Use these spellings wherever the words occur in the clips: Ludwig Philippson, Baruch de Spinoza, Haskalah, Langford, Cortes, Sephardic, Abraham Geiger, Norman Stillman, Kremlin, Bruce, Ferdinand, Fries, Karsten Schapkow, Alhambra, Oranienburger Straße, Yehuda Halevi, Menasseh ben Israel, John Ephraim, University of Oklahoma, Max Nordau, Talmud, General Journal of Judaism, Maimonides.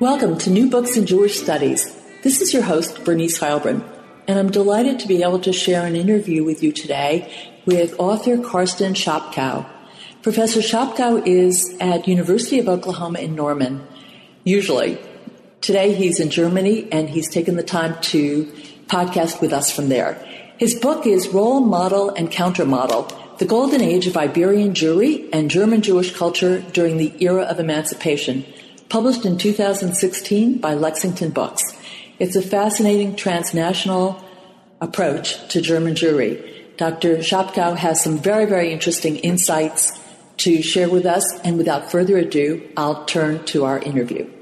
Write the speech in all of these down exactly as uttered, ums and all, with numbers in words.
Welcome to New Books in Jewish Studies. This is your host, Bernice Heilbrunn, and I'm delighted to be able to share an interview with you today with author Karsten Schapkow. Professor Schapkow is at University of Oklahoma in Norman, usually. Today he's in Germany, and he's taken the time to podcast with us from there. His book is Role Model and Countermodel, The Golden Age of Iberian Jewry and German Jewish Culture During the Era of Emancipation, published in two thousand sixteen by Lexington Books. It's a fascinating transnational approach to German Jewry. Doctor Schapkow has some very, very interesting insights to share with us, and without further ado, I'll turn to our interview.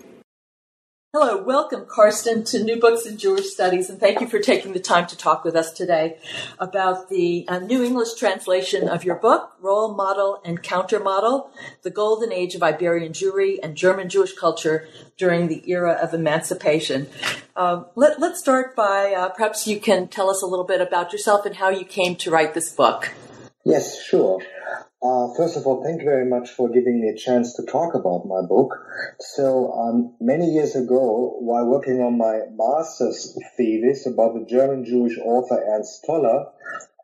Hello, welcome, Karsten, to New Books in Jewish Studies, and thank you for taking the time to talk with us today about the uh, New English translation of your book, Role Model and Countermodel, The Golden Age of Iberian Jewry and German Jewish Culture During the Era of Emancipation. Um, let, let's start by uh, perhaps you can tell us a little bit about yourself and how you came to write this book. Yes, sure. Uh, first of all, thank you very much for giving me a chance to talk about my book. So um, many years ago, while working on my master's thesis about the German Jewish author Ernst Toller,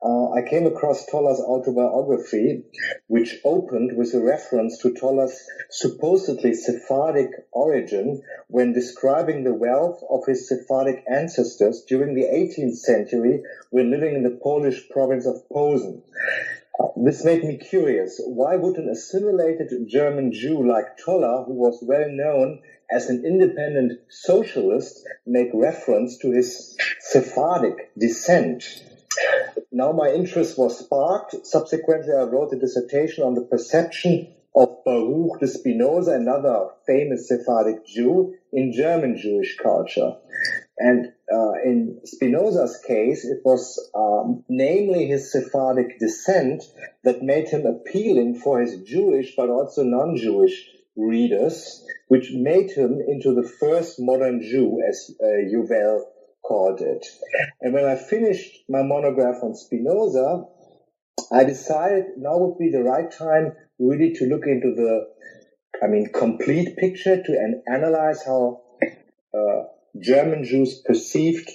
uh, I came across Toller's autobiography, which opened with a reference to Toller's supposedly Sephardic origin when describing the wealth of his Sephardic ancestors during the eighteenth century when living in the Polish province of Posen. This made me curious. Why would an assimilated German Jew like Toller, who was well known as an independent socialist, make reference to his Sephardic descent? Now my interest was sparked. Subsequently, I wrote a dissertation on the perception of Baruch de Spinoza, another famous Sephardic Jew, in German Jewish culture. And uh, in Spinoza's case, it was um, namely his Sephardic descent that made him appealing for his Jewish but also non-Jewish readers, which made him into the first modern Jew, as uh, Yuval called it. And when I finished my monograph on Spinoza, I decided now would be the right time really to look into the, I mean, complete picture, to an- analyze how Uh, German Jews perceived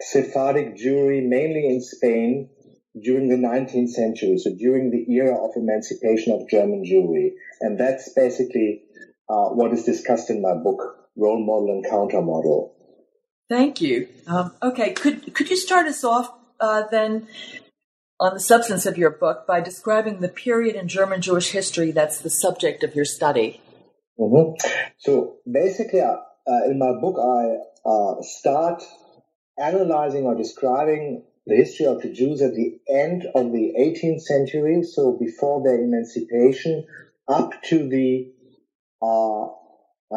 Sephardic Jewry, mainly in Spain, during the nineteenth century, so during the era of emancipation of German Jewry. And that's basically uh, what is discussed in my book, Role Model and Countermodel. Thank you. Um, okay, could could you start us off uh, then on the substance of your book by describing the period in German Jewish history that's the subject of your study? Mm-hmm. So basically, uh, uh, in my book, I Uh, start analyzing or describing the history of the Jews at the end of the eighteenth century, so before their emancipation, up to the, uh,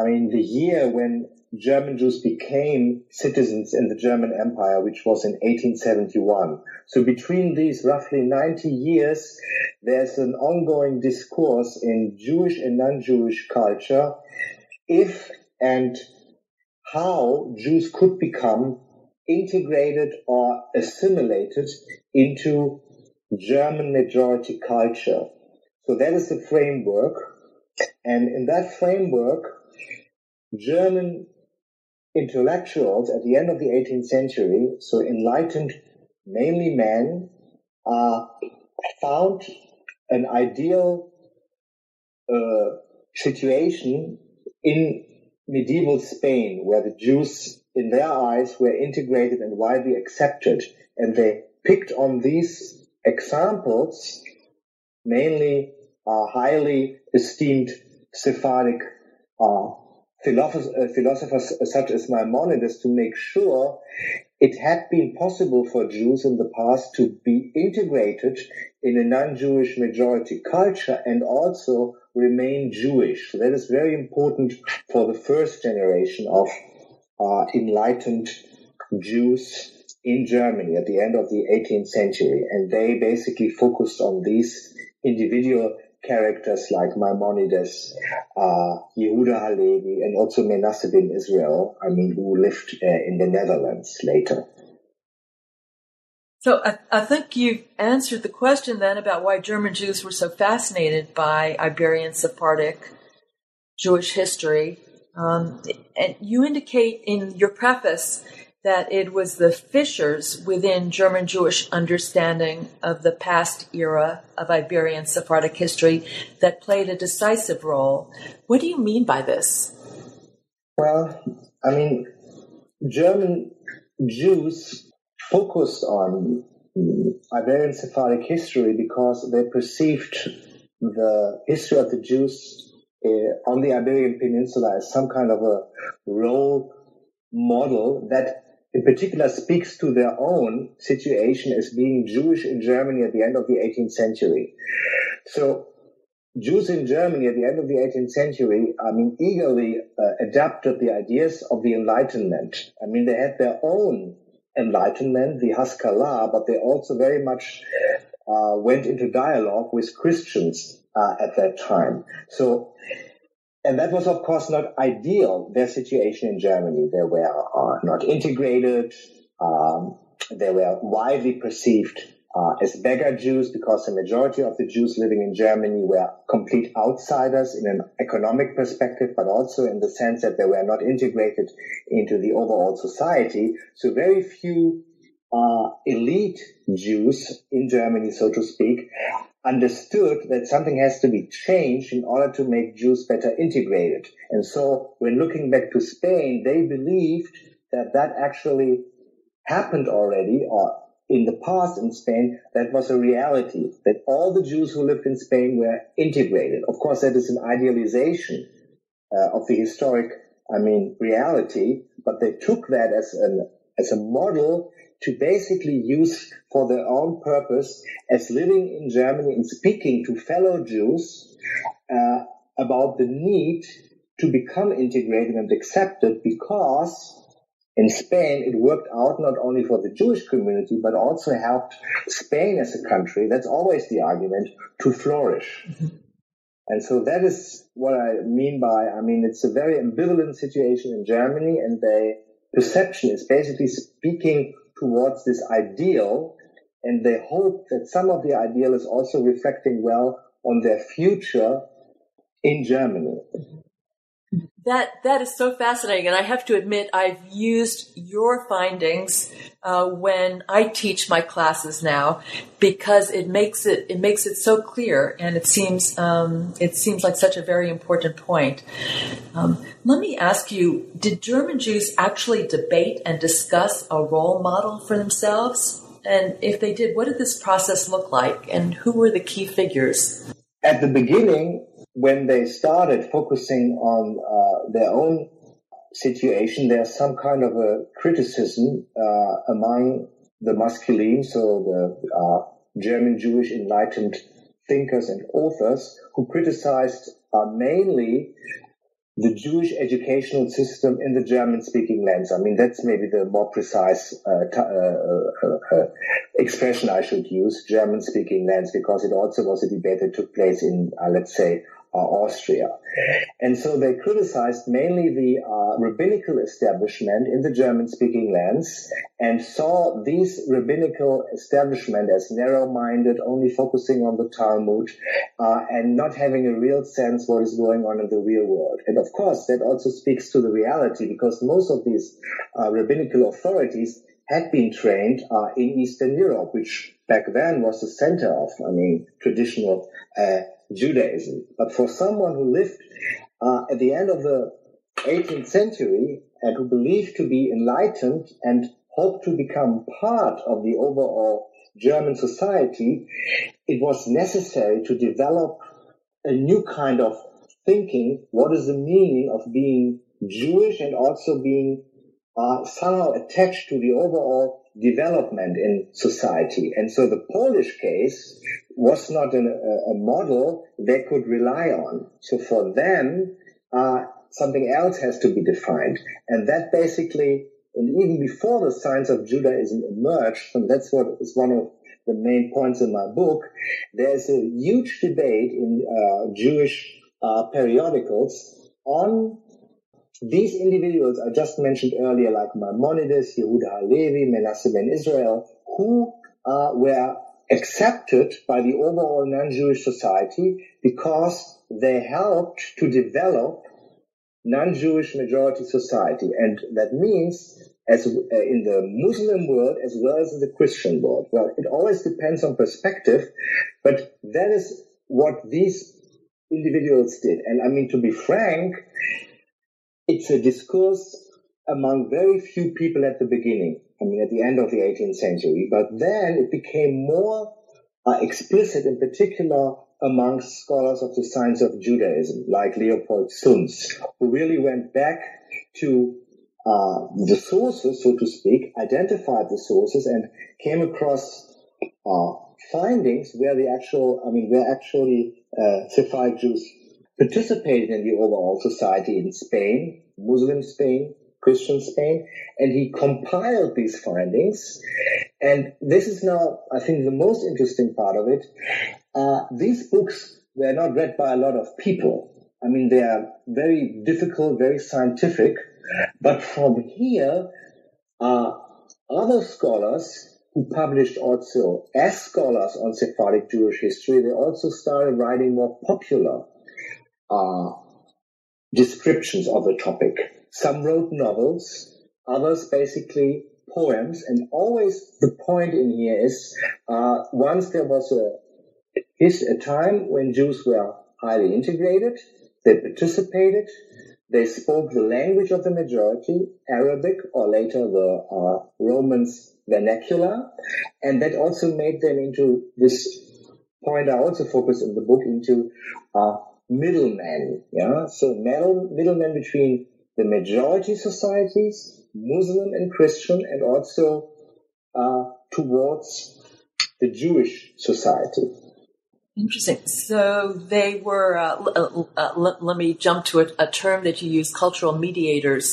I mean, the year when German Jews became citizens in the German Empire, which was in eighteen seventy-one. So between these roughly ninety years, there's an ongoing discourse in Jewish and non-Jewish culture, if and how Jews could become integrated or assimilated into German majority culture. So that is the framework. And in that framework, German intellectuals at the end of the eighteenth century, so enlightened mainly men, uh, found an ideal uh, situation in medieval Spain, where the Jews, in their eyes, were integrated and widely accepted. And they picked on these examples, mainly uh, highly esteemed Sephardic uh, philosophers, uh, philosophers such as Maimonides, to make sure it had been possible for Jews in the past to be integrated in a non-Jewish majority culture and also remain Jewish. So that is very important for the first generation of uh, enlightened Jews in Germany at the end of the eighteenth century. And they basically focused on these individual characters like Maimonides, uh, Yehuda Halevi, and also Menasseh ben Israel, I mean, who lived uh, in the Netherlands later. So I, I think you've answered the question then about why German Jews were so fascinated by Iberian Sephardic Jewish history. Um, and you indicate in your preface that it was the fissures within German Jewish understanding of the past era of Iberian Sephardic history that played a decisive role. What do you mean by this? Well, I mean, German Jews focused on Iberian Sephardic history because they perceived the history of the Jews uh, on the Iberian Peninsula as some kind of a role model that in particular speaks to their own situation as being Jewish in Germany at the end of the eighteenth century. So Jews in Germany at the end of the eighteenth century, I mean, eagerly uh, adapted the ideas of the Enlightenment. I mean, they had their own Enlightenment, the Haskalah, but they also very much uh, went into dialogue with Christians uh, at that time. So, and that was, of course, not ideal, their situation in Germany. They were uh, not integrated. Um, they were widely perceived uh, as beggar Jews because the majority of the Jews living in Germany were complete outsiders in an economic perspective, but also in the sense that they were not integrated into the overall society. So very few uh, elite Jews in Germany, so to speak, understood that something has to be changed in order to make Jews better integrated. And so when looking back to Spain, they believed that that actually happened already, or in the past in Spain, that was a reality, that all the Jews who lived in Spain were integrated. Of course, that is an idealization uh, of the historic, I mean, reality, but they took that as an as a model to basically use for their own purpose as living in Germany and speaking to fellow Jews uh, about the need to become integrated and accepted, because in Spain it worked out not only for the Jewish community but also helped Spain as a country, that's always the argument, to flourish. Mm-hmm. And so that is what I mean by, I mean, it's a very ambivalent situation in Germany, and the perception is basically speaking towards this ideal, and they hope that some of the ideal is also reflecting well on their future in Germany. That that is so fascinating, and I have to admit I've used your findings uh, when I teach my classes now, because it makes it it makes it so clear, and it seems um, it seems like such a very important point. Um, let me ask you: did German Jews actually debate and discuss a role model for themselves? And if they did, what did this process look like, and who were the key figures? At the beginning, when they started focusing on uh, their own situation, there's some kind of a criticism uh, among the masculine, so the uh, German Jewish enlightened thinkers and authors, who criticized uh, mainly the Jewish educational system in the German-speaking lands. I mean, that's maybe the more precise uh, t- uh, uh, uh, expression I should use, German-speaking lands, because it also was a debate that took place in, uh, let's say, uh, Austria. And so they criticized mainly the uh, rabbinical establishment in the German-speaking lands, and saw these rabbinical establishment as narrow-minded, only focusing on the Talmud, uh, and not having a real sense what is going on in the real world. And of course, that also speaks to the reality, because most of these uh, rabbinical authorities had been trained uh, in Eastern Europe, which back then was the center of, I mean, traditional uh, Judaism. But for someone who lived uh, at the end of the eighteenth century and who believed to be enlightened and hoped to become part of the overall German society, it was necessary to develop a new kind of thinking. What is the meaning of being Jewish and also being uh, somehow attached to the overall development in society. And so the Polish case was not an, a, a model they could rely on. So for them, uh, something else has to be defined. And that basically, and even before the science of Judaism emerged, and that's what is one of the main points in my book, there's a huge debate in uh, Jewish uh, periodicals on these individuals I just mentioned earlier, like Maimonides, Yehuda Halevi, Menasseh ben Israel, who uh, were accepted by the overall non-Jewish society because they helped to develop non-Jewish majority society. And that means, as uh, in the Muslim world as well as in the Christian world. Well, it always depends on perspective, but that is what these individuals did. And I mean, to be frank, it's a discourse among very few people at the beginning, I mean, at the end of the eighteenth century. But then it became more uh, explicit, in particular, amongst scholars of the science of Judaism, like Leopold Zunz, who really went back to uh, the sources, so to speak, identified the sources and came across uh, findings where the actual, I mean, where actually uh, Sephardic Jews participated in the overall society in Spain, Muslim Spain, Christian Spain, and he compiled these findings. And this is now, I think, the most interesting part of it. Uh, these books were not read by a lot of people. I mean, they are very difficult, very scientific. But from here, uh, other scholars who published also as scholars on Sephardic Jewish history, they also started writing more popular Uh, descriptions of a topic. Some wrote novels, others basically poems, and always the point in here is uh, once there was a, is a time when Jews were highly integrated, they participated, they spoke the language of the majority, Arabic or later the uh, Romans vernacular, and that also made them into this point I also focus in the book into uh, middlemen, yeah, so middle, middlemen between the majority societies, Muslim and Christian, and also uh, towards the Jewish society. Interesting. So they were, uh, l- uh, l- let me jump to a, a term that you use, cultural mediators.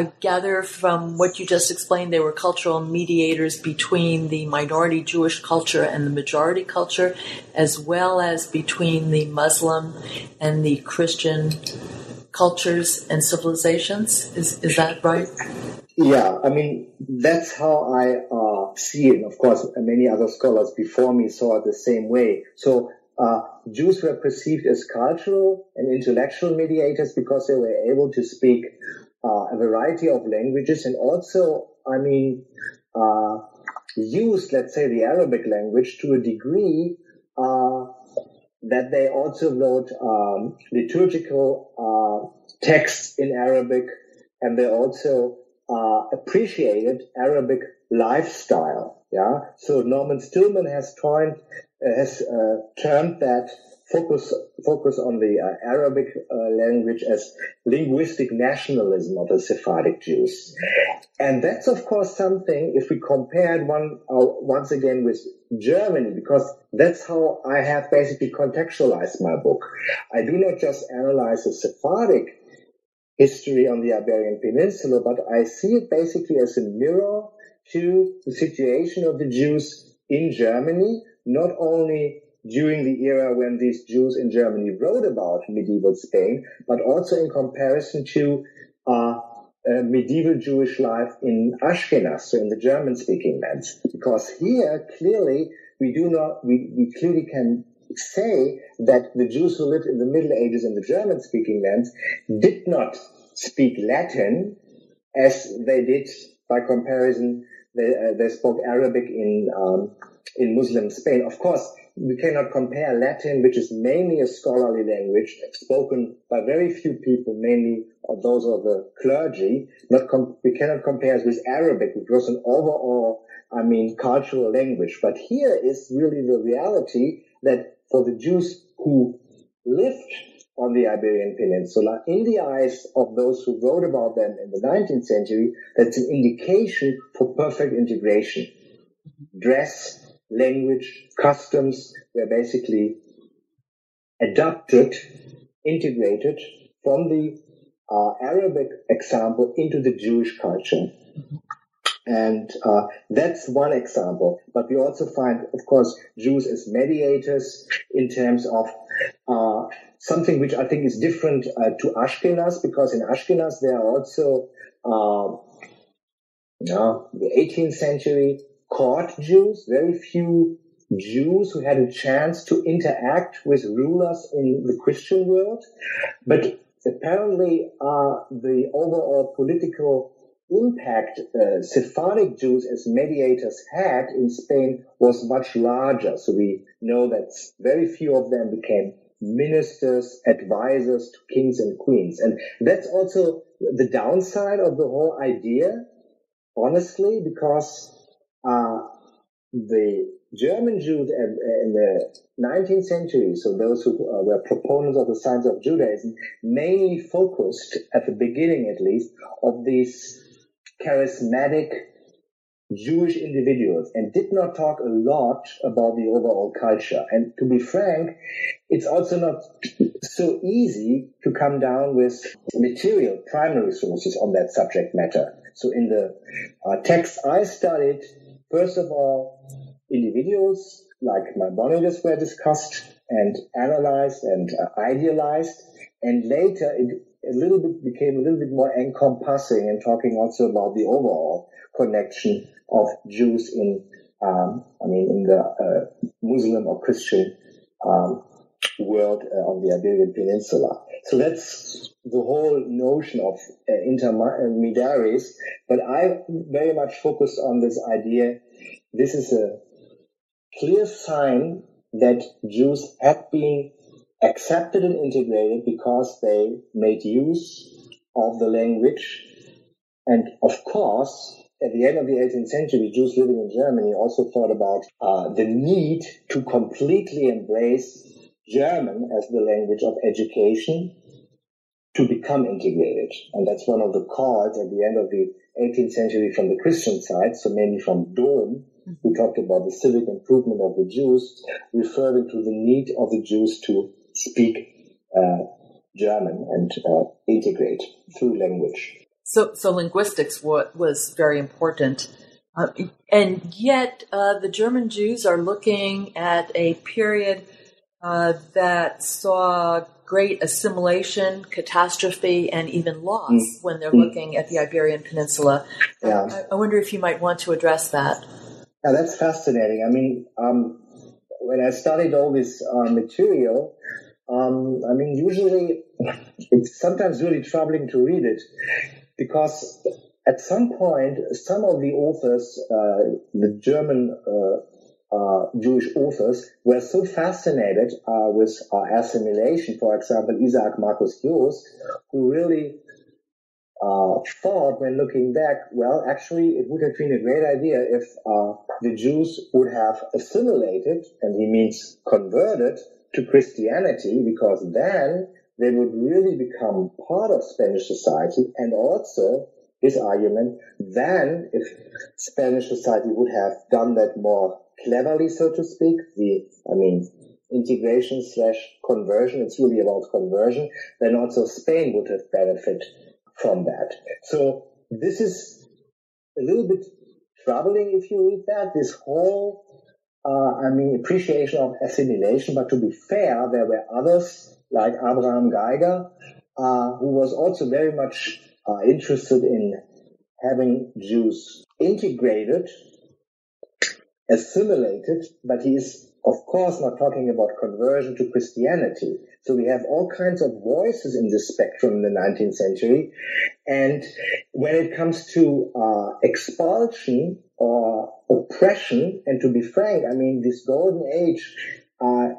I gather from what you just explained, they were cultural mediators between the minority Jewish culture and the majority culture, as well as between the Muslim and the Christian cultures and civilizations. Is is that right? Yeah, I mean, that's how I uh, see it. And of course, many other scholars before me saw it the same way. So uh, Jews were perceived as cultural and intellectual mediators because they were able to speak Uh, a variety of languages, and also, I mean, uh, used, let's say, the Arabic language to a degree uh, that they also wrote um, liturgical uh, texts in Arabic, and they also uh, appreciated Arabic lifestyle. Yeah, so Norman Stillman has coined, uh, has uh, termed that. Focus focus on the uh, Arabic uh, language as linguistic nationalism of the Sephardic Jews. And that's, of course, something, if we compare it one, uh, once again with Germany, because that's how I have basically contextualized my book. I do not just analyze the Sephardic history on the Iberian Peninsula, but I see it basically as a mirror to the situation of the Jews in Germany, not only during the era when these Jews in Germany wrote about medieval Spain, but also in comparison to uh, uh, medieval Jewish life in Ashkenaz, so in the German-speaking lands. Because here, clearly, we do not, we, we clearly can say that the Jews who lived in the Middle Ages in the German-speaking lands did not speak Latin as they did by comparison. They, uh, they spoke Arabic in um, in Muslim Spain. Of course, we cannot compare Latin, which is mainly a scholarly language spoken by very few people, mainly those of the clergy. Not com- we cannot compare it with Arabic, which was an overall, I mean, cultural language. But here is really the reality that for the Jews who lived on the Iberian Peninsula in the eyes of those who wrote about them in the nineteenth century. That's an indication for perfect integration. Dress, language, customs were basically adapted, integrated from the uh, Arabic example into the Jewish culture. And uh, that's one example. But we also find, of course, Jews as mediators in terms of uh, something which I think is different uh, to Ashkenaz, because in Ashkenaz there are also, uh, you know, the eighteenth century court Jews, very few Jews who had a chance to interact with rulers in the Christian world. But apparently uh, the overall political impact uh, Sephardic Jews as mediators had in Spain was much larger. So we know that very few of them became ministers, advisors to kings and queens. And that's also the downside of the whole idea, honestly, because uh, the German Jews in the nineteenth century, so those who were proponents of the science of Judaism, mainly focused, at the beginning at least, on these charismatic Jewish individuals and did not talk a lot about the overall culture. And to be frank, it's also not so easy to come down with material, primary sources on that subject matter. So in the uh, texts I studied, first of all, individuals like Maimonides were discussed and analyzed and uh, idealized, and later it a little bit became a little bit more encompassing and talking also about the overall connection of Jews in, um, I mean, in the uh, Muslim or Christian um, world uh, on the Iberian Peninsula. So that's the whole notion of uh, intermediaries. But I very much focused on this idea. This is a clear sign that Jews had been accepted and integrated because they made use of the language. And of course, at the end of the eighteenth century, Jews living in Germany also thought about uh, the need to completely embrace German as the language of education to become integrated. And that's one of the calls at the end of the eighteenth century from the Christian side, so mainly from Dohm, who talked about the civic improvement of the Jews, referring to the need of the Jews to speak uh, German and uh, integrate through language. So, so linguistics was very important. Uh, and yet uh, the German Jews are looking at a period uh, that saw great assimilation, catastrophe, and even loss mm. when they're mm. looking at the Iberian Peninsula. Yeah. I, I wonder if you might want to address that. Now, that's fascinating. I mean, um, when I studied all this uh, material, um, I mean, usually it's sometimes really troubling to read it, because at some point, some of the authors, uh, the German uh, uh, Jewish authors, were so fascinated uh, with uh, assimilation, for example, Isaac Marcus Hughes, who really Uh, thought when looking back, well, actually, it would have been a great idea if uh, the Jews would have assimilated, and he means converted, to Christianity, because then they would really become part of Spanish society. And also, his argument, then if Spanish society would have done that more cleverly, so to speak, the, I mean, integration slash conversion, it's really about conversion, then also Spain would have benefited from that. So this is a little bit troubling if you read that, this whole, uh, I mean, appreciation of assimilation. But to be fair, there were others like Abraham Geiger, uh, who was also very much uh, interested in having Jews integrated, assimilated, but he is, of course, not talking about conversion to Christianity. So we have all kinds of voices in this spectrum in the nineteenth century. And when it comes to uh, expulsion or oppression, and to be frank, I mean, this golden age uh,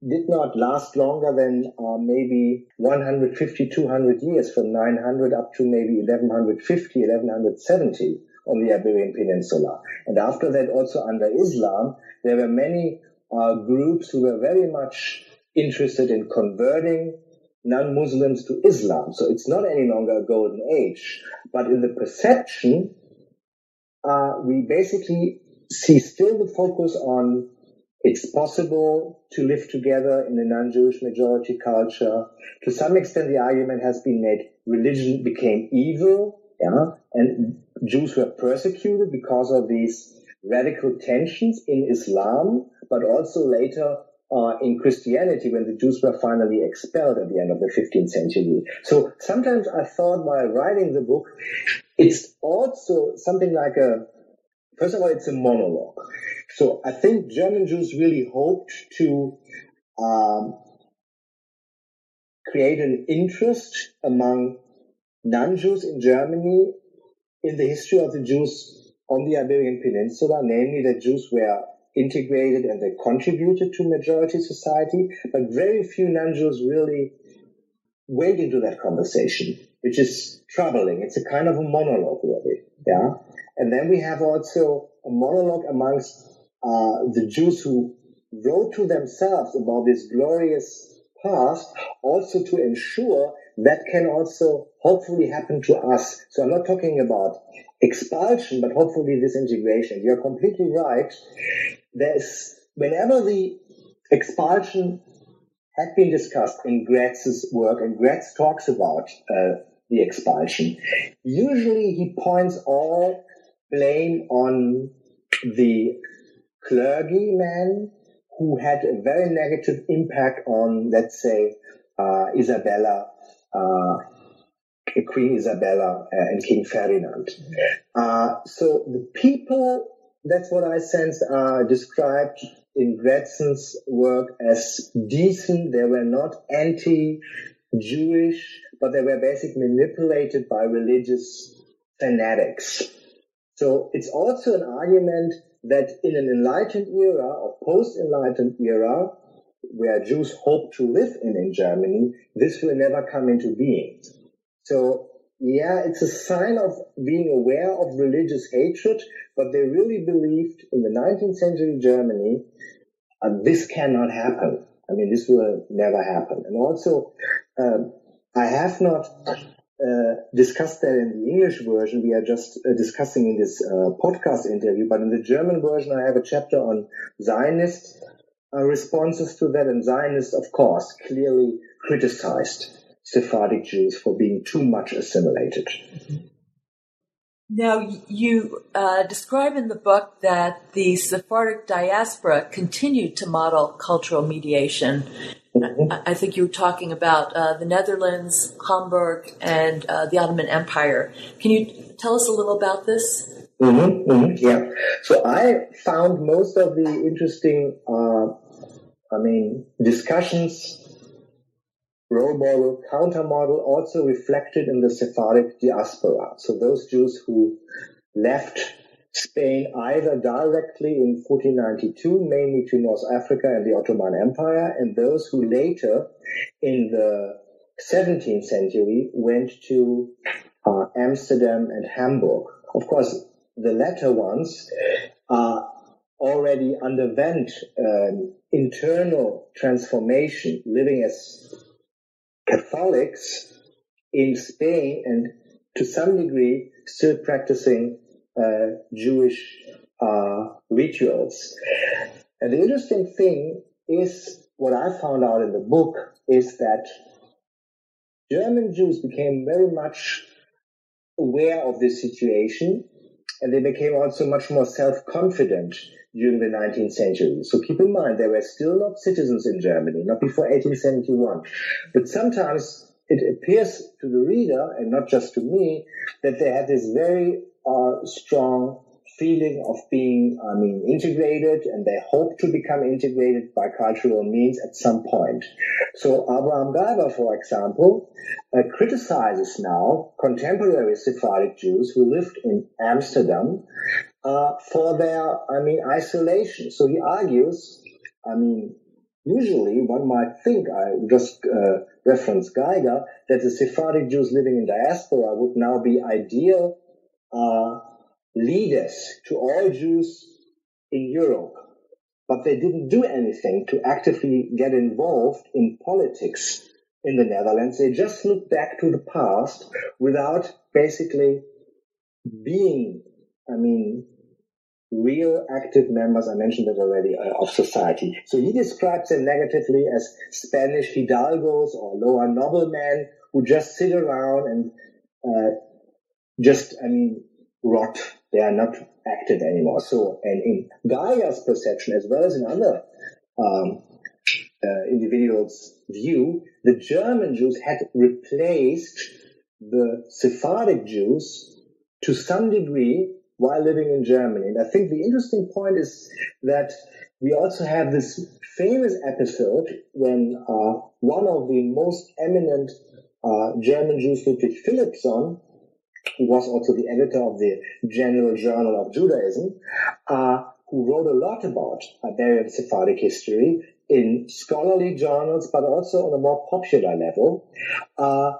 did not last longer than uh, maybe one hundred fifty, two hundred years, from nine hundred up to maybe eleven fifty, eleven seventy on the Iberian Peninsula. And after that, also under Islam, there were many uh, groups who were very much interested in converting non-Muslims to Islam. So it's not any longer a golden age. But in the perception, uh, we basically see still the focus on it's possible to live together in a non-Jewish majority culture. To some extent, the argument has been made religion became evil, yeah, and Jews were persecuted because of these radical tensions in Islam, but also later uh, in Christianity when the Jews were finally expelled at the end of the fifteenth century. So sometimes I thought while writing the book, it's also something like a, first of all, it's a monologue. So I think German Jews really hoped to um, create an interest among non-Jews in Germany in the history of the Jews on the Iberian Peninsula, namely that Jews were integrated and they contributed to majority society, but very few non-Jews really went into that conversation, which is troubling. It's a kind of a monologue, really, yeah? And then we have also a monologue amongst uh, the Jews who wrote to themselves about this glorious past, also to ensure that can also hopefully happen to us. So I'm not talking about expulsion, but hopefully this integration. You're completely right. There's, whenever the expulsion had been discussed in Graetz's work, and Graetz talks about uh, the expulsion, usually he points all blame on the clergyman who had a very negative impact on, let's say, uh, Isabella, uh, Queen Isabella uh, and King Ferdinand. Uh, so the people, that's what I sense, are described in Graetz's work as decent. They were not anti-Jewish, but they were basically manipulated by religious fanatics. So it's also an argument that in an enlightened era or post-enlightened era, where Jews hope to live in in Germany, this will never come into being. So, yeah, it's a sign of being aware of religious hatred, but they really believed in the nineteenth century Germany, uh, this cannot happen. I mean, this will never happen. And also, um, I have not uh, discussed that in the English version. We are just uh, discussing in this uh, podcast interview, but in the German version, I have a chapter on Zionist uh, responses to that, and Zionists, of course, clearly criticized Sephardic Jews for being too much assimilated. Now, you uh, describe in the book that the Sephardic diaspora continued to model cultural mediation. Mm-hmm. I-, I think you were talking about uh, the Netherlands, Hamburg, and uh, the Ottoman Empire. Can you tell us a little about this? Mm-hmm, mm-hmm, yeah. So I found most of the interesting, uh, I mean, discussions, role model, countermodel, also reflected in the Sephardic diaspora. So those Jews who left Spain either directly in fourteen ninety-two, mainly to North Africa and the Ottoman Empire, and those who later in the seventeenth century went to uh, Amsterdam and Hamburg. Of course, the latter ones uh, already underwent um, internal transformation, living as Catholics in Spain and to some degree still practicing uh, Jewish uh, rituals. And the interesting thing is, what I found out in the book is that German Jews became very much aware of this situation, and they became also much more self-confident during the nineteenth century. So keep in mind, they were still not citizens in Germany, not before eighteen seventy-one. But sometimes it appears to the reader, and not just to me, that they had this very uh, strong feeling of being, I mean, integrated, and they hope to become integrated by cultural means at some point. So Abraham Geiger, for example, uh, criticizes now contemporary Sephardic Jews who lived in Amsterdam Uh, for their, I mean, isolation. So he argues, I mean, usually one might think, I just uh, reference Geiger, that the Sephardic Jews living in diaspora would now be ideal uh, leaders to all Jews in Europe. But they didn't do anything to actively get involved in politics in the Netherlands. They just look back to the past without basically being, I mean, real active members, I mentioned that already, uh, of society. So he describes them negatively as Spanish hidalgos or lower noblemen who just sit around and uh, just, I mean, rot. They are not active anymore. So, and in Geiger's perception, as well as in other um, uh, individuals' view, the German Jews had replaced the Sephardic Jews to some degree while living in Germany. And I think the interesting point is that we also have this famous episode when uh, one of the most eminent uh, German Jews, Ludwig Philippson, who was also the editor of the General Journal of Judaism, uh, who wrote a lot about Iberian Sephardic history in scholarly journals, but also on a more popular level, uh,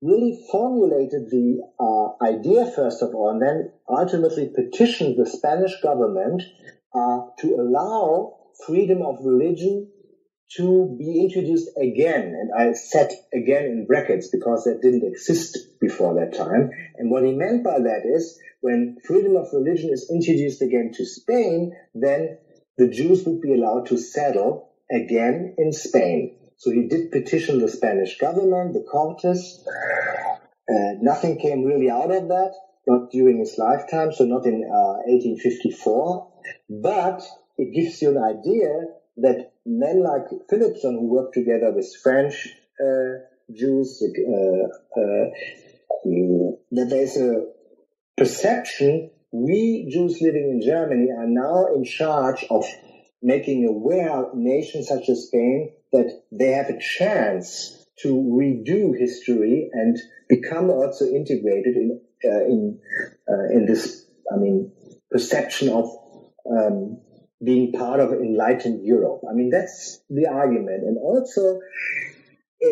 really formulated the uh, idea, first of all, and then ultimately petitioned the Spanish government uh, to allow freedom of religion to be introduced again. And I said again in brackets because that didn't exist before that time. And what he meant by that is when freedom of religion is introduced again to Spain, then the Jews would be allowed to settle again in Spain. So he did petition the Spanish government, the Cortes. Uh, nothing came really out of that, not during his lifetime, so not in uh, eighteen fifty-four. But it gives you an idea that men like Philippson, who worked together with French uh, Jews, uh, uh, that there's a perception we Jews living in Germany are now in charge of making aware nations such as Spain that they have a chance to redo history and become also integrated in uh, in uh, in this, I mean, perception of um, being part of enlightened Europe. I mean, that's the argument. And also, uh,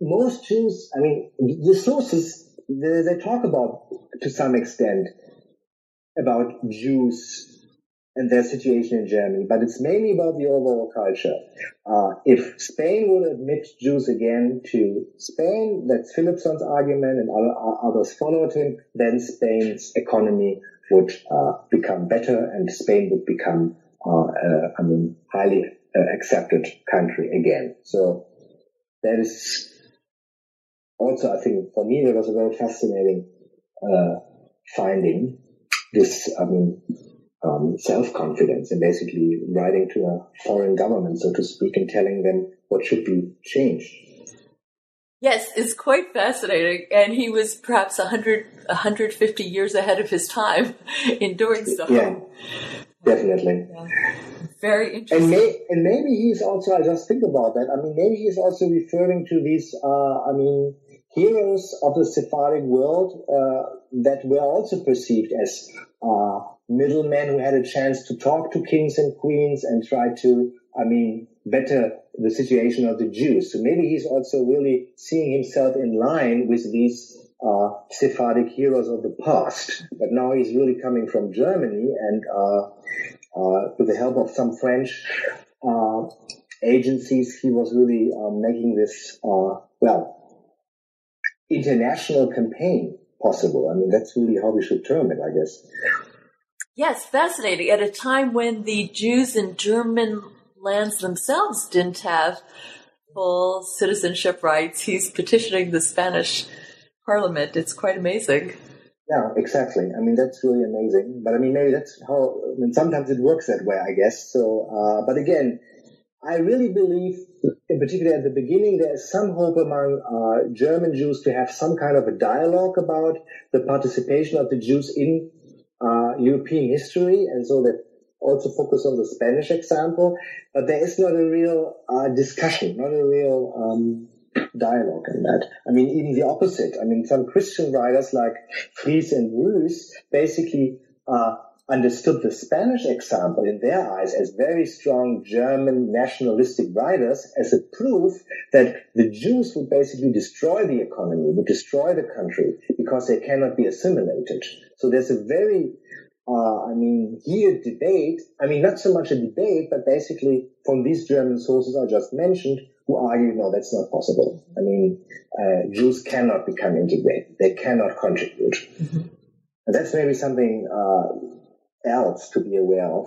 most Jews, I mean, the sources, they, they talk about, to some extent, about Jews and their situation in Germany, but it's mainly about the overall culture. Uh, if Spain would admit Jews again to Spain, that's Philippson's argument, and others followed him, then Spain's economy would uh, become better, and Spain would become, uh, uh, I mean, highly uh, accepted country again. So that is also, I think, for me, that was a very fascinating uh, finding. This, I mean, Um, self-confidence and basically writing to a foreign government, so to speak, and telling them what should be changed. Yes, it's quite fascinating. And he was perhaps one hundred, one hundred fifty years ahead of his time in doing so. Yeah, definitely. Yeah. Very interesting. And, may, and maybe he's also, I just think about that, I mean, maybe he's also referring to these, uh, I mean, heroes of the Sephardic world uh, that were also perceived as uh, middlemen who had a chance to talk to kings and queens and try to, I mean, better the situation of the Jews. So maybe he's also really seeing himself in line with these uh, Sephardic heroes of the past. But now he's really coming from Germany and uh, uh, with the help of some French uh, agencies, he was really uh, making this, uh, well, international campaign possible. I mean, that's really how we should term it, I guess. Yes, fascinating. At a time when the Jews in German lands themselves didn't have full citizenship rights, he's petitioning the Spanish parliament. It's quite amazing. Yeah, exactly. I mean, that's really amazing. But I mean, maybe that's how, I mean, sometimes it works that way, I guess. So, uh, but again, I really believe, in particular at the beginning, there is some hope among uh, German Jews to have some kind of a dialogue about the participation of the Jews in Uh, European history, and so that also focus on the Spanish example, but there is not a real uh, discussion, not a real um, dialogue in that. I mean, even the opposite. I mean, some Christian writers like Fries and Bruce basically uh, understood the Spanish example in their eyes as very strong German nationalistic writers as a proof that the Jews would basically destroy the economy, would destroy the country because they cannot be assimilated. So there's a very, uh, I mean, heated debate. I mean, not so much a debate, but basically from these German sources I just mentioned, who argue, no, that's not possible. I mean, uh, Jews cannot become integrated. They cannot contribute. Mm-hmm. And that's maybe something uh, else to be aware of.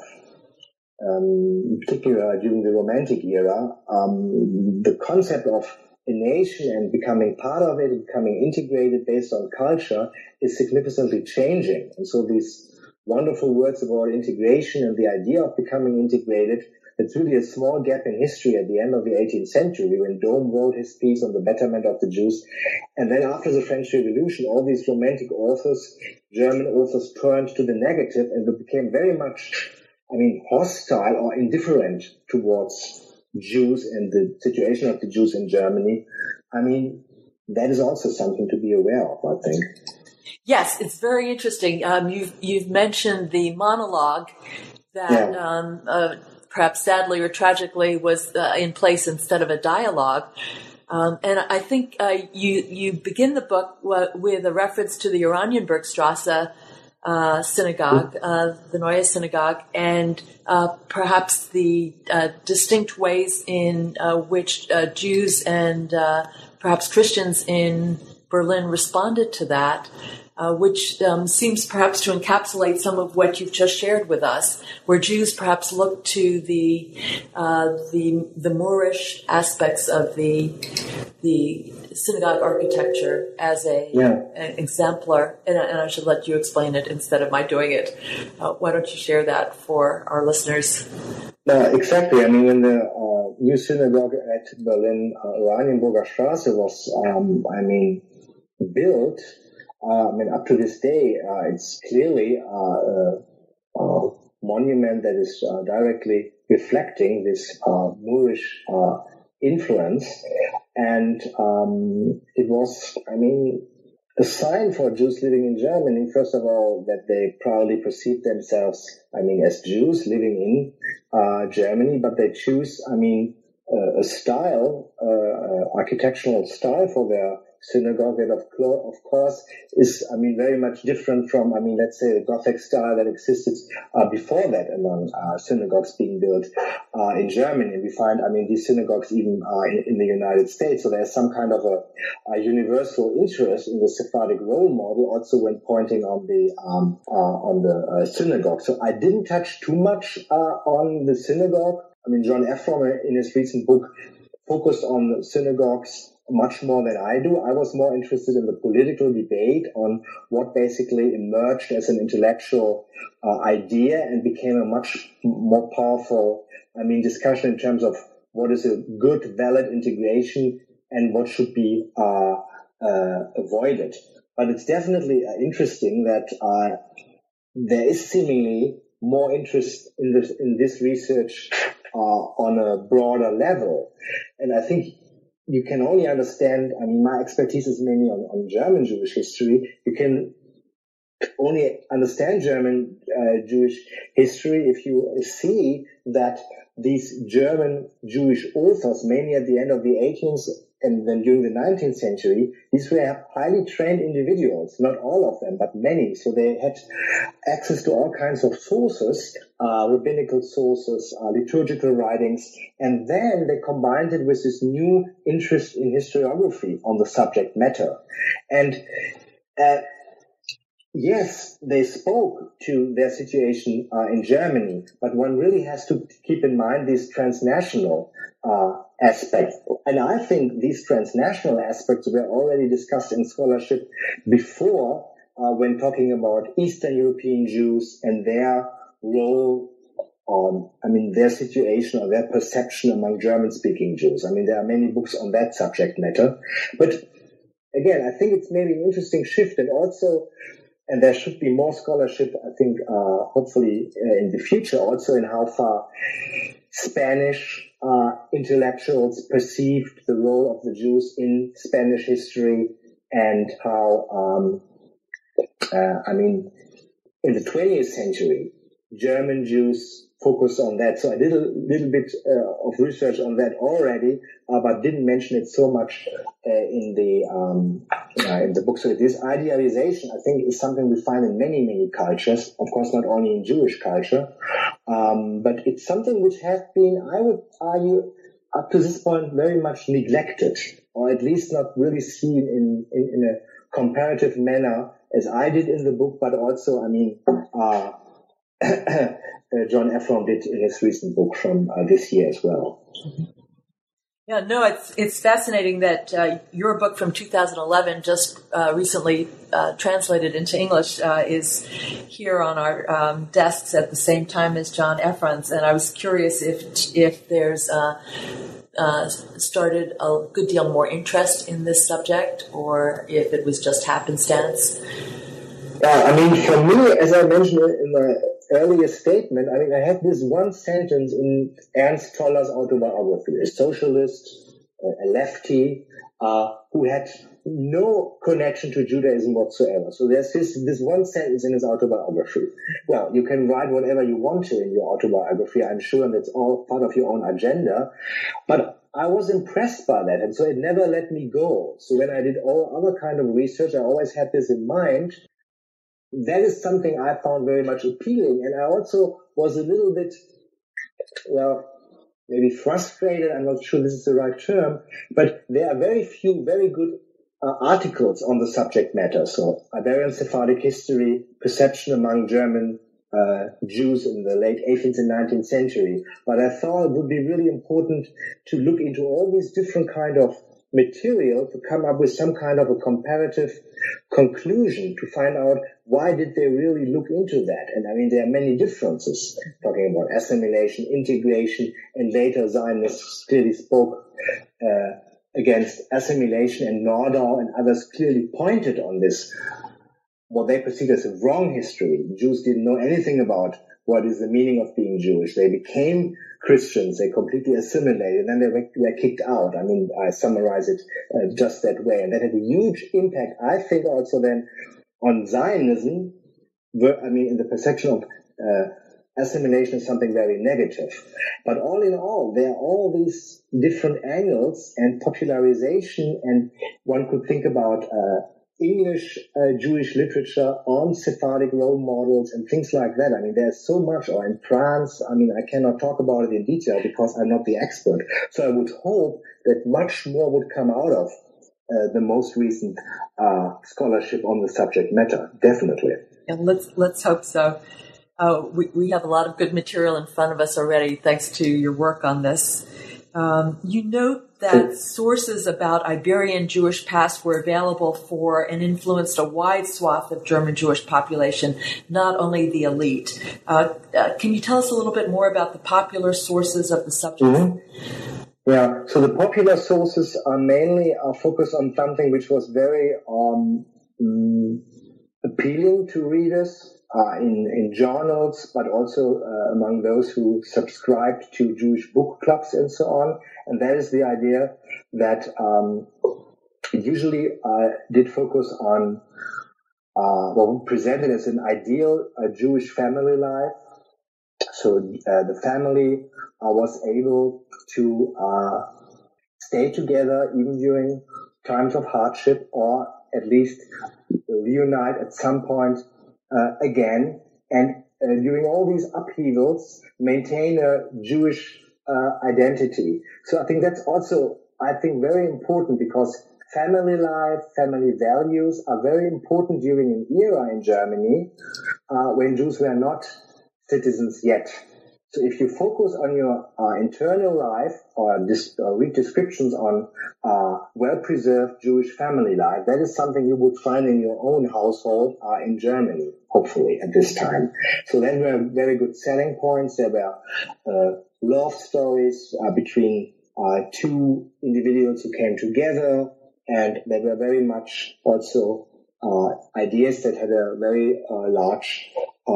Um, in particular, during the Romantic era, um, the concept of a nation and becoming part of it, becoming integrated based on culture, is significantly changing. And so these wonderful words about integration and the idea of becoming integrated, it's really a small gap in history at the end of the eighteenth century when Dohm wrote his piece on the betterment of the Jews. And then after the French Revolution, all these Romantic authors, German authors, turned to the negative and became very much, I mean, hostile or indifferent towards Jews and the situation of the Jews in Germany. I mean, that is also something to be aware of, I think. Yes, it's very interesting. Um, you've, you've mentioned the monologue that... Yeah. Um, uh, perhaps sadly or tragically, was uh, in place instead of a dialogue. Um, and I think uh, you you begin the book w- with a reference to the Oranienburger Straße uh, synagogue, uh, the Neue Synagogue, and uh, perhaps the uh, distinct ways in uh, which uh, Jews and uh, perhaps Christians in Berlin responded to that. Uh, which um, seems perhaps to encapsulate some of what you've just shared with us, where Jews perhaps look to the uh, the, the Moorish aspects of the the synagogue architecture as a yeah. an exemplar. And, and I should let you explain it instead of my doing it. Uh, why don't you share that for our listeners? No, exactly. I mean, when the uh, new synagogue at Berlin, uh, Oranienburger Straße, was, um, I mean, built. Uh, I mean, up to this day, uh, it's clearly uh, a, a monument that is uh, directly reflecting this uh, Moorish uh, influence. And um, it was, I mean, a sign for Jews living in Germany, first of all, that they proudly perceive themselves, I mean, as Jews living in uh, Germany, but they choose, I mean, uh, a style, uh, architectural style for their synagogue that, of course, is, I mean, very much different from, I mean, let's say the Gothic style that existed uh, before that among uh, synagogues being built uh, in Germany. And we find, I mean, these synagogues even uh, in, in the United States. So there's some kind of a, a universal interest in the Sephardic role model also when pointing on the um, uh, on the uh, synagogue. So I didn't touch too much uh, on the synagogue. I mean, John Ephraim, in his recent book, focused on synagogues much more than I do. I was more interested in the political debate on what basically emerged as an intellectual uh, idea and became a much more powerful, I mean, discussion in terms of what is a good, valid integration and what should be uh, uh, avoided. But it's definitely uh, interesting that uh, there is seemingly more interest in this, in this research uh, on a broader level. And I think you can only understand, I mean, my expertise is mainly on, on German Jewish history. You can only understand German uh, Jewish history if you see that these German Jewish authors, mainly at the end of the eighteenth and then during the nineteenth century, these were highly trained individuals, not all of them, but many. So they had access to all kinds of sources, uh, rabbinical sources, uh, liturgical writings, and then they combined it with this new interest in historiography on the subject matter. And uh, yes, they spoke to their situation uh, in Germany, but one really has to keep in mind these transnational uh aspects. And I think these transnational aspects were already discussed in scholarship before uh, when talking about Eastern European Jews and their role on, I mean, their situation or their perception among German-speaking Jews. I mean, there are many books on that subject matter. But again, I think it's maybe an interesting shift, and also, and there should be more scholarship, I think, uh, hopefully uh, in the future, also in how far Spanish Uh, intellectuals perceived the role of the Jews in Spanish history, and how, um, uh, I mean, in the twentieth century, German Jews focused on that. So I did a little bit uh, of research on that already, uh, but didn't mention it so much uh, in the um, uh, in the book. So this idealization, I think, is something we find in many, many cultures, of course, not only in Jewish culture. Um, but it's something which has been, I would argue, up to this point very much neglected, or at least not really seen in, in, in a comparative manner as I did in the book, but also, I mean, uh, John Ephraim did in his recent book from uh, this year as well. Yeah, no, it's it's fascinating that uh, your book from two thousand eleven, just uh, recently uh, translated into English, uh, is here on our um, desks at the same time as John Ephraim's, and I was curious if if there's uh, uh, started a good deal more interest in this subject, or if it was just happenstance. Yeah, I mean, for me, as I mentioned in the earlier statement, I mean, I had this one sentence in Ernst Toller's autobiography, a socialist, a lefty, uh, who had no connection to Judaism whatsoever. So there's this, this one sentence in his autobiography. Well, you can write whatever you want to in your autobiography, I'm sure, and it's all part of your own agenda. But I was impressed by that, and so it never let me go. So when I did all other kind of research, I always had this in mind. That is something I found very much appealing. And I also was a little bit, well, maybe frustrated. I'm not sure this is the right term, but there are very few very good uh, articles on the subject matter. So Iberian Sephardic history, perception among German uh, Jews in the late eighteenth and nineteenth century. But I thought it would be really important to look into all these different kind of material to come up with some kind of a comparative conclusion to find out why did they really look into that. And I mean, there are many differences, talking about assimilation, integration, and later Zionists clearly spoke uh, against assimilation, and Nordau and others clearly pointed on this, what they perceived as a wrong history. Jews didn't know anything about what is the meaning of being Jewish. They became Christians, they completely assimilated, and then they were, were kicked out. I mean, I summarize it uh, just that way. And that had a huge impact, I think, also then on Zionism, where, I mean, in the perception of uh, assimilation is something very negative. But all in all, there are all these different angles and popularization, and one could think about uh English uh, Jewish literature on Sephardic role models and things like that. I mean, there's so much, or in France, I mean, I cannot talk about it in detail because I'm not the expert. So I would hope that much more would come out of uh, the most recent uh, scholarship on the subject matter, definitely. And let's, let's hope so. Uh, we, we have a lot of good material in front of us already, thanks to your work on this. Um, you note that sources about Iberian Jewish past were available for and influenced a wide swath of German Jewish population, not only the elite. Uh, uh, can you tell us a little bit more about the popular sources of the subject? Mm-hmm. Yeah, so the popular sources are mainly are focused on something which was very um, appealing to readers. Uh, in, in journals, but also uh, among those who subscribed to Jewish book clubs and so on. And that is the idea that um, usually uh, did focus on uh, what we presented as an ideal uh, Jewish family life. So uh, the family uh, was able to uh, stay together even during times of hardship, or at least reunite at some point Uh, again, and uh, during all these upheavals, maintain a Jewish uh, identity. So I think that's also, I think, very important, because family life, family values are very important during an era in Germany uh, when Jews were not citizens yet. So if you focus on your uh, internal life, or, dis- or read descriptions on uh, well-preserved Jewish family life, that is something you would find in your own household uh, in Germany, hopefully, at this time. So then there were very good selling points. There were uh, love stories uh, between uh, two individuals who came together, and there were very much also uh, ideas that had a very uh, large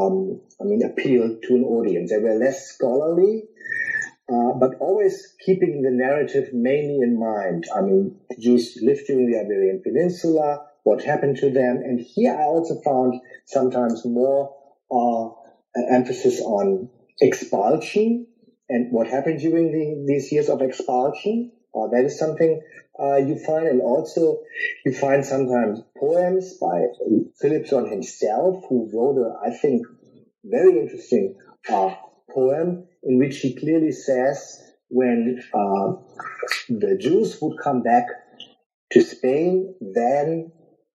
Um, I mean, appeal to an audience. They were less scholarly, uh, but always keeping the narrative mainly in mind. I mean, Jews lived during the Iberian Peninsula, what happened to them. And here I also found sometimes more uh, an emphasis on expulsion and what happened during the, these years of expulsion. Uh, that is something uh, you find, and also you find sometimes poems by Philippson himself, who wrote a, I think, very interesting uh, poem in which he clearly says when uh, the Jews would come back to Spain, then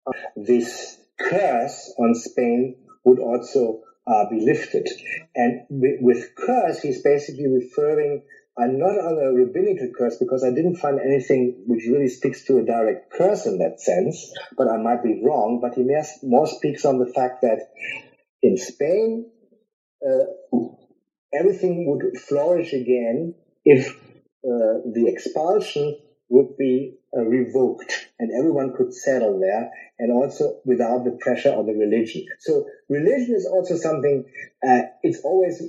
uh, this curse on Spain would also uh, be lifted. And with, with curse, he's basically referring uh, not on a rabbinical curse, because I didn't find anything which really sticks to a direct curse in that sense, but I might be wrong, but he more speaks on the fact that in Spain, uh, everything would flourish again if uh, the expulsion would be uh, revoked and everyone could settle there, and also without the pressure of the religion. So religion is also something, uh, it's always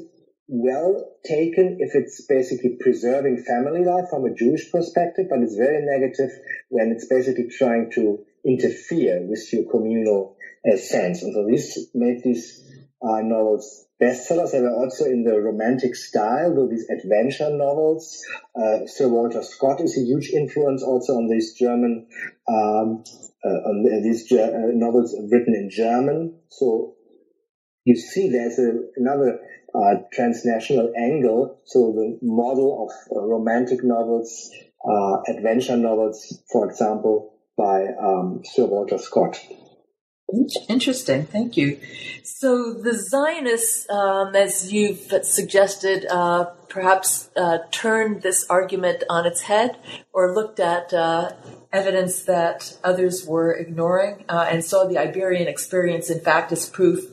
well taken if it's basically preserving family life from a Jewish perspective, but it's very negative when it's basically trying to interfere with your communal uh, sense. And so this made these uh, novels bestsellers. They were also in the romantic style, though these adventure novels. Uh, Sir Walter Scott is a huge influence also on these German, um, uh, on these uh, novels written in German. So you see there's a, another uh, transnational angle. So the model of uh, romantic novels, uh, adventure novels, for example, by um, Sir Walter Scott. Interesting. Thank you. So the Zionists, um, as you've suggested, uh, perhaps uh, turned this argument on its head, or looked at uh, evidence that others were ignoring, uh, and saw the Iberian experience, in fact, as proof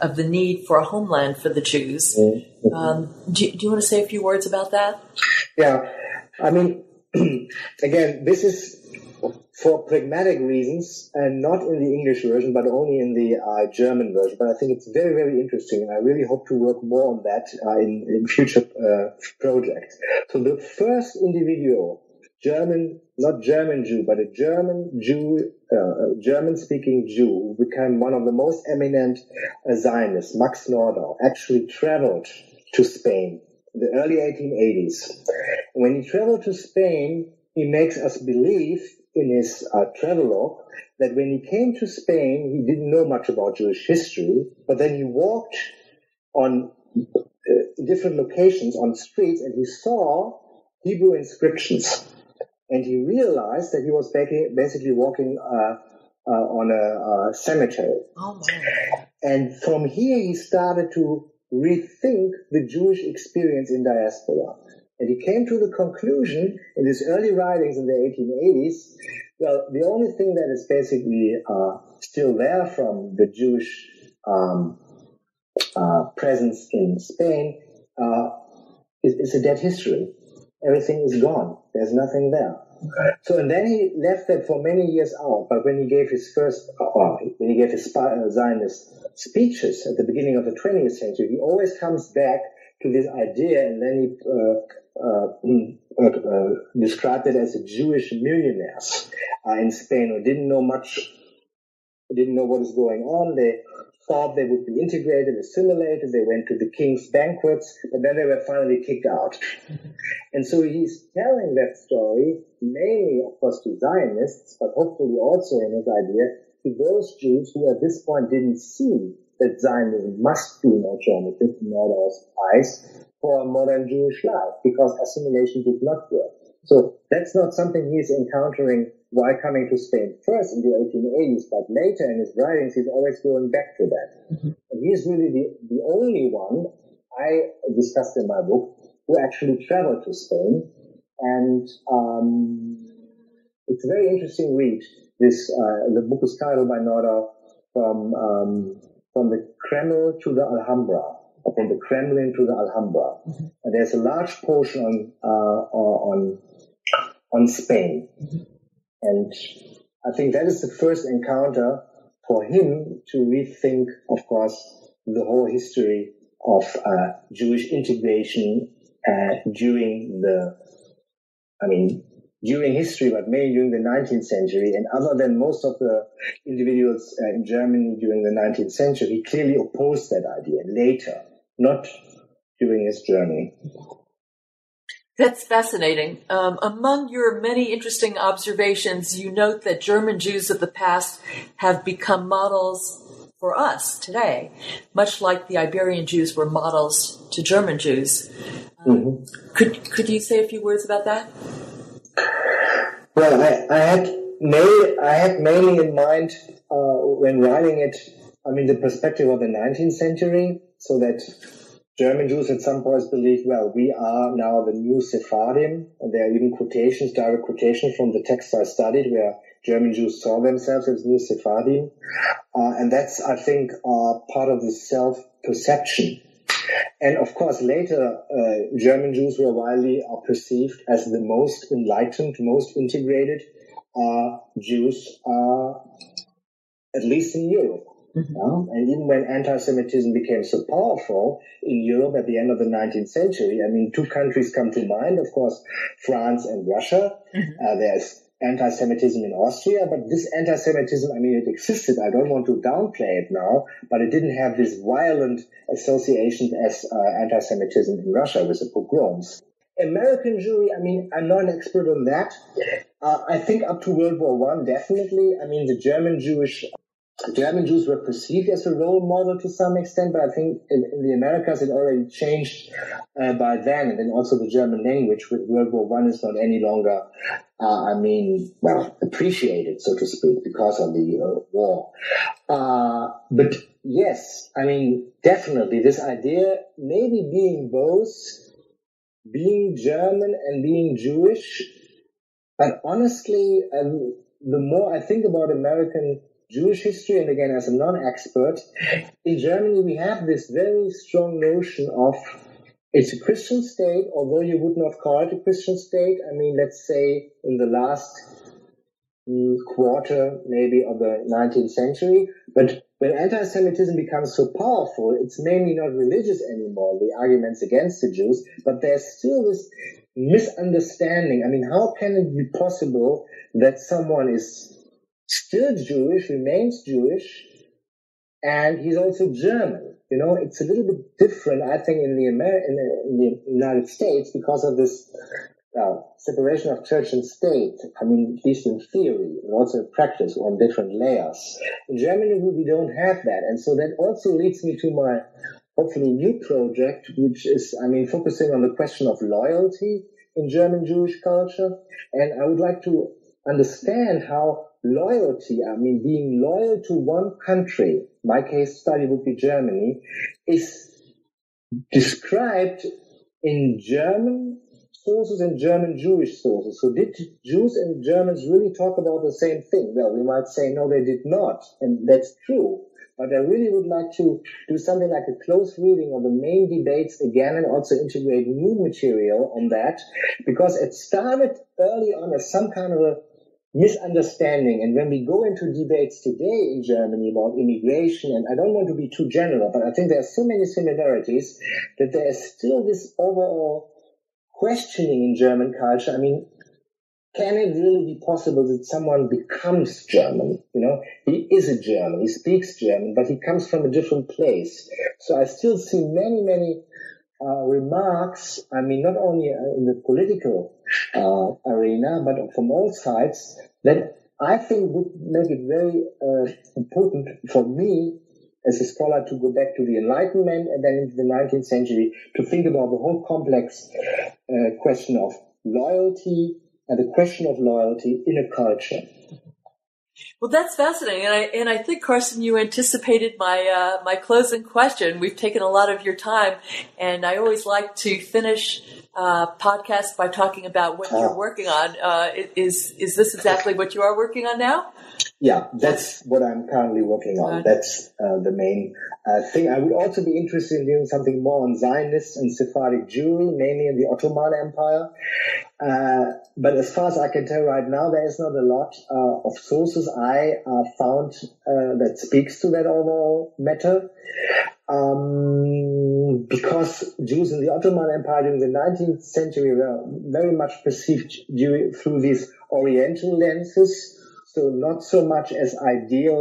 of the need for a homeland for the Jews. Mm-hmm. Um, do, do you want to say a few words about that? Yeah. I mean, again, this is... for pragmatic reasons, and not in the English version, but only in the uh, German version. But I think it's very, very interesting, and I really hope to work more on that uh, in, in future uh, projects. So the first individual, German, not German Jew, but a German Jew, uh, German-speaking Jew, who became one of the most eminent uh, Zionists, Max Nordau, actually traveled to Spain in the early eighteen eighties. When he traveled to Spain, he makes us believe in his uh, travelogue that when he came to Spain, he didn't know much about Jewish history, but then he walked on uh, different locations on streets and he saw Hebrew inscriptions. And he realized that he was basically walking uh, uh, on a uh, cemetery. Oh my. And from here, he started to rethink the Jewish experience in diaspora. And he came to the conclusion in his early writings in the eighteen eighties, well, the only thing that is basically uh, still there from the Jewish um, uh, presence in Spain uh, is, is a dead history. Everything is gone. There's nothing there. So, and then he left that for many years out. But when he gave his first, uh, when he gave his Zionist speeches at the beginning of the twentieth century, he always comes back to this idea, and then he uh, uh, uh, described it as a Jewish millionaires uh, in Spain who didn't know much, didn't know what was going on. They thought they would be integrated, assimilated. They went to the king's banquets, but then they were finally kicked out. And so he's telling that story mainly, of course, to Zionists, but hopefully also in his idea to those Jews who at this point didn't see that Zionism must be an alternative, not as eyes, for a modern Jewish life, because assimilation did not work. So that's not something he's encountering while coming to Spain first in the eighteen eighties, but later in his writings, he's always going back to that. Mm-hmm. And he's really the, the only one I discussed in my book who actually traveled to Spain. And um, it's a very interesting read. This uh, the book is titled by Nordau from... Um, From the Kremlin to the Alhambra, or from the Kremlin to the Alhambra. Mm-hmm. And there's a large portion on uh, on on Spain, mm-hmm. and I think that is the first encounter for him to rethink, of course, the whole history of uh, Jewish integration uh, during the, I mean, during history, but mainly during the nineteenth century. And other than most of the individuals uh, in Germany during the nineteenth century, he clearly opposed that idea later, not during his journey. That's fascinating. Um, among your many interesting observations, you note that German Jews of the past have become models for us today, much like the Iberian Jews were models to German Jews. Um, mm-hmm. Could could you say a few words about that? Well, I, I had made, I had mainly in mind uh, when writing it. I mean, the perspective of the nineteenth century, so that German Jews at some point believed, well, we are now the new Sephardim, and there are even quotations, direct quotations from the text I studied, where German Jews saw themselves as new Sephardim. Uh, and that's, I think, uh, part of the self-perception. And, of course, later, uh, German Jews were widely uh, perceived as the most enlightened, most integrated uh, Jews, uh, at least in Europe. Mm-hmm. Yeah? And even when anti-Semitism became so powerful in Europe at the end of the nineteenth century, I mean, two countries come to mind, of course, France and Russia. Mm-hmm. Uh, there's anti-Semitism in Austria, but this anti-Semitism, I mean, it existed. I don't want to downplay it now, but it didn't have this violent association as uh, anti-Semitism in Russia with the pogroms. American Jewry, I mean, I'm not an expert on that. Uh, I think up to World War One, definitely. I mean, the German Jewish... German Jews were perceived as a role model to some extent, but I think in, in the Americas it already changed uh, by then. And then also the German language with World War One is not any longer, uh, I mean, well, appreciated, so to speak, because of the uh, war. Uh, but yes, I mean, definitely this idea, maybe being both, being German and being Jewish, but honestly, um, the more I think about American Jewish history, and again, as a non-expert, in Germany we have this very strong notion of it's a Christian state, although you would not call it a Christian state. I mean, let's say in the last mm, quarter, maybe, of the nineteenth century. But when anti-Semitism becomes so powerful, it's mainly not religious anymore, the arguments against the Jews, but there's still this misunderstanding. I mean, how can it be possible that someone is still Jewish, remains Jewish, and he's also German? You know, it's a little bit different, I think, in the, Ameri- in the, in the United States because of this uh, separation of church and state. I mean, at least in theory, and also in practice, on different layers. In Germany, we don't have that. And so that also leads me to my hopefully new project, which is, I mean, focusing on the question of loyalty in German Jewish culture. And I would like to understand how loyalty, I mean, being loyal to one country, my case study would be Germany, is described in German sources and German Jewish sources. So did Jews and Germans really talk about the same thing? Well, we might say, no, they did not, and that's true. But I really would like to do something like a close reading of the main debates again and also integrate new material on that, because it started early on as some kind of a misunderstanding. And when we go into debates today in Germany about immigration, and I don't want to be too general, but I think there are so many similarities that there is still this overall questioning in German culture. I mean, can it really be possible that someone becomes German? You know, he is a German, he speaks German, but he comes from a different place. So I still see many, many Uh, remarks, I mean, not only in the political uh, arena, but from all sides, that I think would make it very uh, important for me as a scholar to go back to the Enlightenment and then into the nineteenth century to think about the whole complex uh, question of loyalty and the question of loyalty in a culture. Well, that's fascinating, and I and I think, Karsten, you anticipated my uh, my closing question. We've taken a lot of your time, and I always like to finish uh, podcasts by talking about what you're working on. Uh, is is this exactly what you are working on now? Yeah, that's what I'm currently working on. That's uh, the main uh, thing. I would also be interested in doing something more on Zionist and Sephardic Jewry, mainly in the Ottoman Empire. Uh, but as far as I can tell right now, there is not a lot uh, of sources I uh, found uh, that speaks to that overall matter. Um, because Jews in the Ottoman Empire during the nineteenth century were very much perceived through these Oriental lenses, so not so much as ideal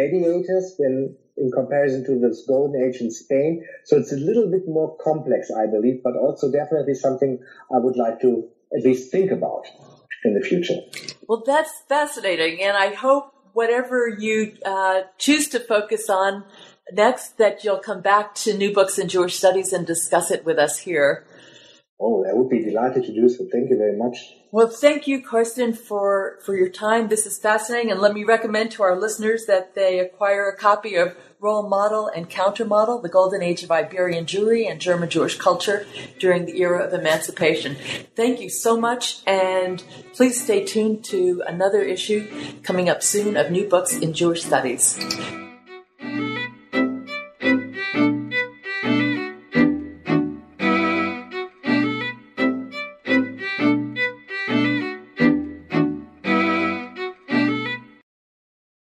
mediators when in comparison to this golden age in Spain. So it's a little bit more complex, I believe, but also definitely something I would like to at least think about in the future. Well, that's fascinating, and I hope whatever you uh, choose to focus on next, that you'll come back to New Books in Jewish Studies and discuss it with us here. Oh, I would be delighted to do so. Thank you very much. Well, thank you, Karsten, for, for your time. This is fascinating. And let me recommend to our listeners that they acquire a copy of Role Model and Countermodel, The Golden Age of Iberian Jewry and German-Jewish Culture During the Era of Emancipation. Thank you so much, and please stay tuned to another issue coming up soon of New Books in Jewish Studies.